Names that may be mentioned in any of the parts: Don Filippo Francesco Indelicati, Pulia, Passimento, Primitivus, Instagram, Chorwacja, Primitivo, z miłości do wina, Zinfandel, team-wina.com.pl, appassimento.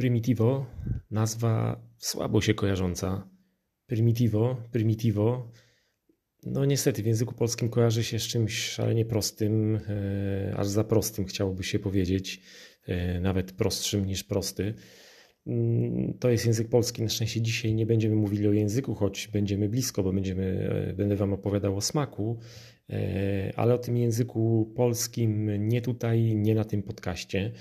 Primitivo, nazwa słabo się kojarząca. Primitivo. No niestety w języku polskim kojarzy się z czymś szalenie prostym, aż za prostym chciałoby się powiedzieć, nawet prostszym niż prosty. To jest język polski, na szczęście dzisiaj nie będziemy mówili o języku, choć będziemy blisko, bo będę Wam opowiadał o smaku, ale o tym języku polskim nie tutaj, nie na tym podcaście.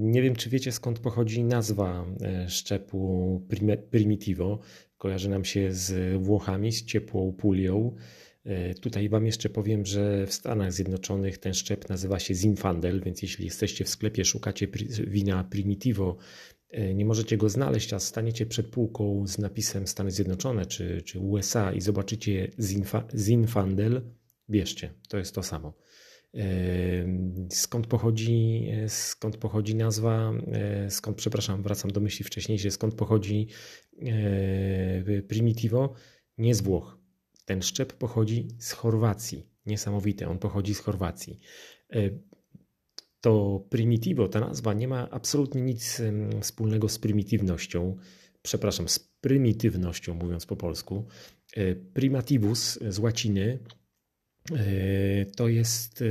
Nie wiem, czy wiecie, skąd pochodzi nazwa szczepu Primitivo. Kojarzy nam się z Włochami, z ciepłą Pulią. Tutaj Wam jeszcze powiem, że w Stanach Zjednoczonych ten szczep nazywa się Zinfandel, więc jeśli jesteście w sklepie, szukacie wina Primitivo, nie możecie go znaleźć, a staniecie przed półką z napisem Stany Zjednoczone czy USA i zobaczycie Zinfandel, bierzcie, to jest to samo. Skąd pochodzi nazwa, wracam do myśli wcześniejszej, skąd pochodzi Primitivo? Nie z Włoch. Ten szczep pochodzi z Chorwacji. Niesamowite, on pochodzi z Chorwacji. To Primitivo, ta nazwa nie ma absolutnie nic wspólnego z prymitywnością, mówiąc po polsku. Primitivus z łaciny to jest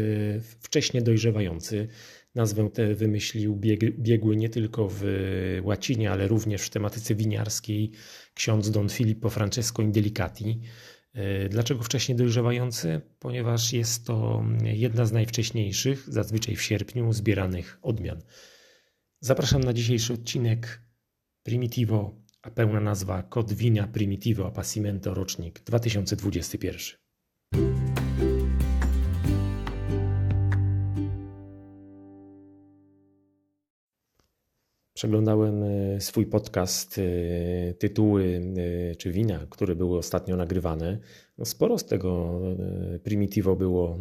wcześnie dojrzewający. Nazwę tę wymyślił biegły nie tylko w łacinie, ale również w tematyce winiarskiej ksiądz Don Filippo Francesco Indelicati. Dlaczego wcześniej dojrzewający? Ponieważ jest to jedna z najwcześniejszych, zazwyczaj w sierpniu, zbieranych odmian. Zapraszam na dzisiejszy odcinek Primitivo, a pełna nazwa Kod wina Primitivo Passimento rocznik 2021. Przeglądałem swój podcast, tytuły czy wina, które były ostatnio nagrywane. No sporo z tego Primitivo było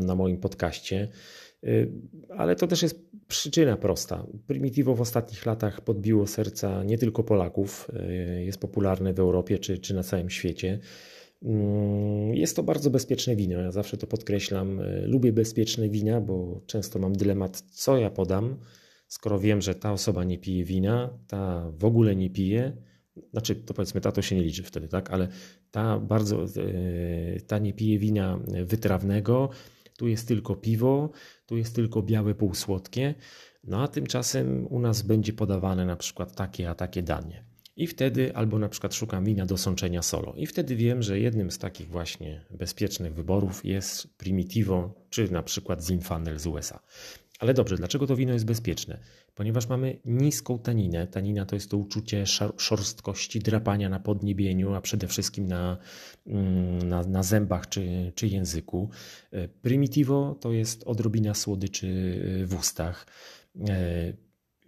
na moim podcaście, ale to też jest przyczyna prosta. Primitivo w ostatnich latach podbiło serca nie tylko Polaków, jest popularne w Europie czy na całym świecie. Jest to bardzo bezpieczne wino, ja zawsze to podkreślam. Lubię bezpieczne wina, bo często mam dylemat, co ja podam. Skoro wiem, że ta osoba nie pije wina, ta w ogóle nie pije, znaczy to powiedzmy ta to się nie liczy wtedy, tak, ale ta nie pije wina wytrawnego, tu jest tylko piwo, tu jest tylko białe półsłodkie, no a tymczasem u nas będzie podawane na przykład takie, a takie danie. I wtedy albo na przykład szukam wina do sączenia solo i wtedy wiem, że jednym z takich właśnie bezpiecznych wyborów jest Primitivo czy na przykład Zinfandel z USA. Ale dobrze, dlaczego to wino jest bezpieczne? Ponieważ mamy niską taninę. Tanina to jest to uczucie szorstkości, drapania na podniebieniu, a przede wszystkim na zębach czy języku. Primitivo to jest odrobina słodyczy w ustach.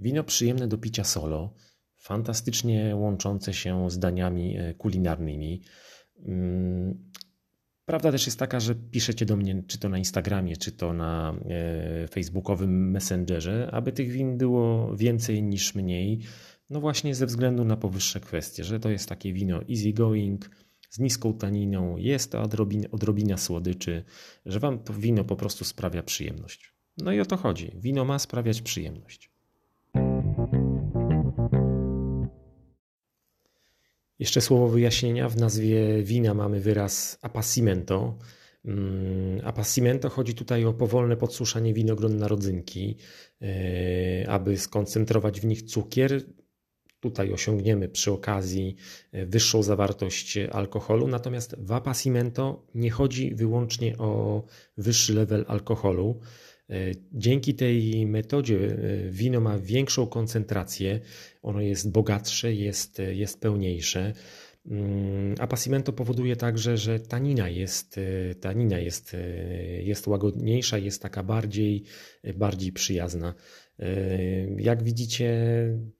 Wino przyjemne do picia solo, fantastycznie łączące się z daniami kulinarnymi. Prawda też jest taka, że piszecie do mnie czy to na Instagramie, czy to na facebookowym Messengerze, aby tych win było więcej niż mniej. No właśnie ze względu na powyższe kwestie, że to jest takie wino easy going, z niską taniną, jest to odrobina słodyczy, że Wam to wino po prostu sprawia przyjemność. No i o to chodzi. Wino ma sprawiać przyjemność. Jeszcze słowo wyjaśnienia. W nazwie wina mamy wyraz appassimento. Appassimento chodzi tutaj o powolne podsuszanie winogron na rodzynki, aby skoncentrować w nich cukier. Tutaj osiągniemy przy okazji wyższą zawartość alkoholu, natomiast w appassimento nie chodzi wyłącznie o wyższy level alkoholu. Dzięki tej metodzie wino ma większą koncentrację, ono jest bogatsze, jest pełniejsze. Appassimento powoduje także, że tanina jest łagodniejsza, jest taka bardziej przyjazna. Jak widzicie,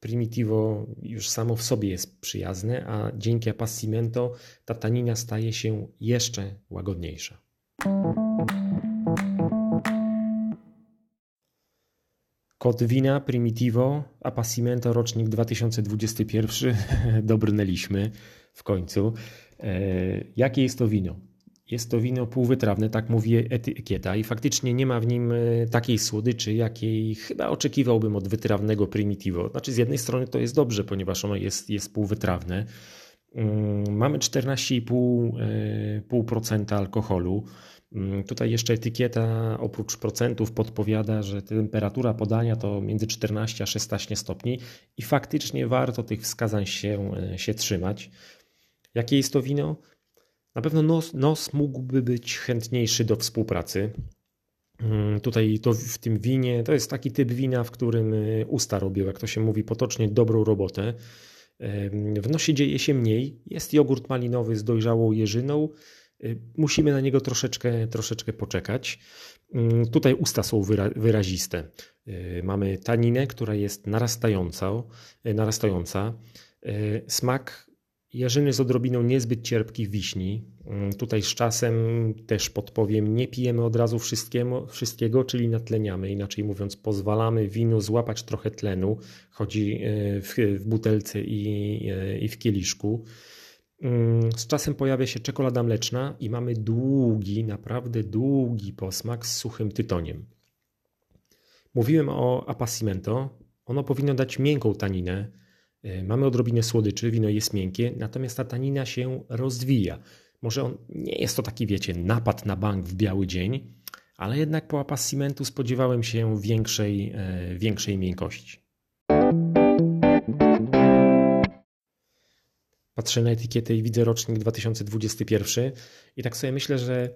Primitivo już samo w sobie jest przyjazne, a dzięki appassimento ta tanina staje się jeszcze łagodniejsza. Kod wina Primitivo, Appassimento rocznik 2021, dobrnęliśmy w końcu. Jakie jest to wino? Jest to wino półwytrawne, tak mówi etykieta, i faktycznie nie ma w nim takiej słodyczy, jakiej chyba oczekiwałbym od wytrawnego Primitivo. Znaczy z jednej strony to jest dobrze, ponieważ ono jest półwytrawne. Mamy 14,5% alkoholu. Tutaj jeszcze etykieta oprócz procentów podpowiada, że temperatura podania to między 14 a 16 stopni i faktycznie warto tych wskazań się trzymać. Jakie jest to wino? Na pewno nos mógłby być chętniejszy do współpracy. Tutaj w tym winie to jest taki typ wina, w którym usta robią, jak to się mówi potocznie, dobrą robotę. W nosie dzieje się mniej. Jest jogurt malinowy z dojrzałą jeżyną. Musimy na niego troszeczkę poczekać. Tutaj usta są wyraziste. Mamy taninę, która jest narastająca. Smak jarzyny z odrobiną niezbyt cierpkich wiśni. Tutaj z czasem też podpowiem, nie pijemy od razu wszystkiego, czyli natleniamy. Inaczej mówiąc, pozwalamy winu złapać trochę tlenu. Chodzi w butelce i w kieliszku. Z czasem pojawia się czekolada mleczna i mamy długi, naprawdę długi posmak z suchym tytoniem. Mówiłem o appassimento. Ono powinno dać miękką taninę. Mamy odrobinę słodyczy, wino jest miękkie, natomiast ta tanina się rozwija. Może on nie jest to taki, wiecie, napad na bank w biały dzień, ale jednak po appassimento spodziewałem się większej miękkości. Patrzę na etykietę i widzę rocznik 2021 i tak sobie myślę, że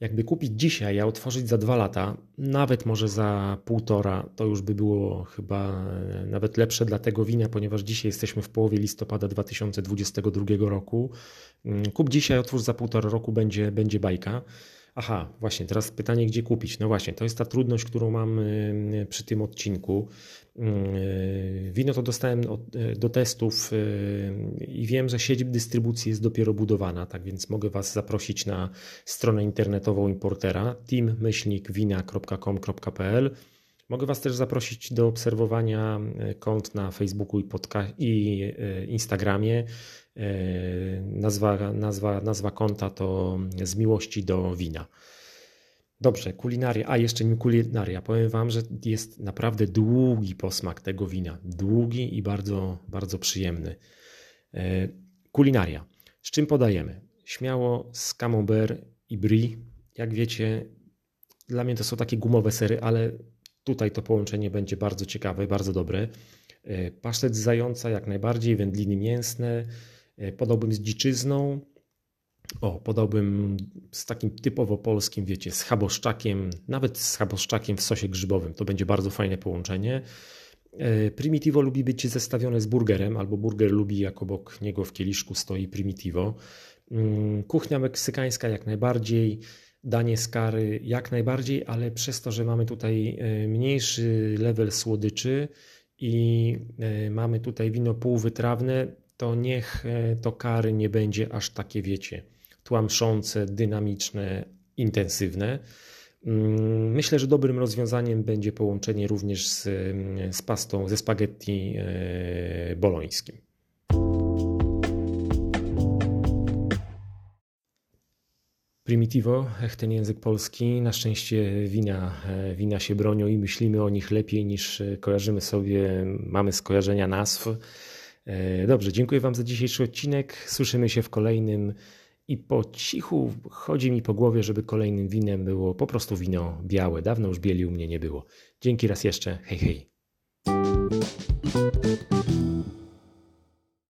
jakby kupić dzisiaj, a otworzyć za 2 lata, nawet może za 1,5, to już by było chyba nawet lepsze dla tego wina, ponieważ dzisiaj jesteśmy w połowie listopada 2022 roku. Kup dzisiaj, otwórz za 1,5 roku, będzie bajka. Aha, właśnie, teraz pytanie, gdzie kupić? No właśnie, to jest ta trudność, którą mam przy tym odcinku. Wino to dostałem do testów i wiem, że sieć dystrybucji jest dopiero budowana, tak więc mogę Was zaprosić na stronę internetową importera team-wina.com.pl. Mogę Was też zaprosić do obserwowania kont na Facebooku i Instagramie. Nazwa konta to z miłości do wina. Dobrze, kulinaria. A jeszcze nie kulinaria. Powiem Wam, że jest naprawdę długi posmak tego wina. Długi i bardzo, bardzo przyjemny. Kulinaria. Z czym podajemy? Śmiało z camembert i brie. Jak wiecie, dla mnie to są takie gumowe sery, ale tutaj to połączenie będzie bardzo ciekawe, bardzo dobre. Pasztet z zająca jak najbardziej, wędliny mięsne. Podałbym z dziczyzną. Podałbym z takim typowo polskim, wiecie, schaboszczakiem, nawet schaboszczakiem w sosie grzybowym. To będzie bardzo fajne połączenie. Primitivo lubi być zestawione z burgerem, albo burger lubi, jak obok niego w kieliszku stoi Primitivo. Kuchnia meksykańska jak najbardziej. Danie z curry jak najbardziej, ale przez to, że mamy tutaj mniejszy level słodyczy i mamy tutaj wino półwytrawne, to niech to curry nie będzie aż takie, wiecie, tłamszące, dynamiczne, intensywne. Myślę, że dobrym rozwiązaniem będzie połączenie również z pastą, ze spaghetti bolońskim. Primitivo, ten język polski, na szczęście wina się bronią i myślimy o nich lepiej niż kojarzymy sobie, mamy skojarzenia nazw. Dobrze, dziękuję Wam za dzisiejszy odcinek, słyszymy się w kolejnym i po cichu chodzi mi po głowie, żeby kolejnym winem było po prostu wino białe, dawno już bieli u mnie nie było. Dzięki raz jeszcze, hej hej.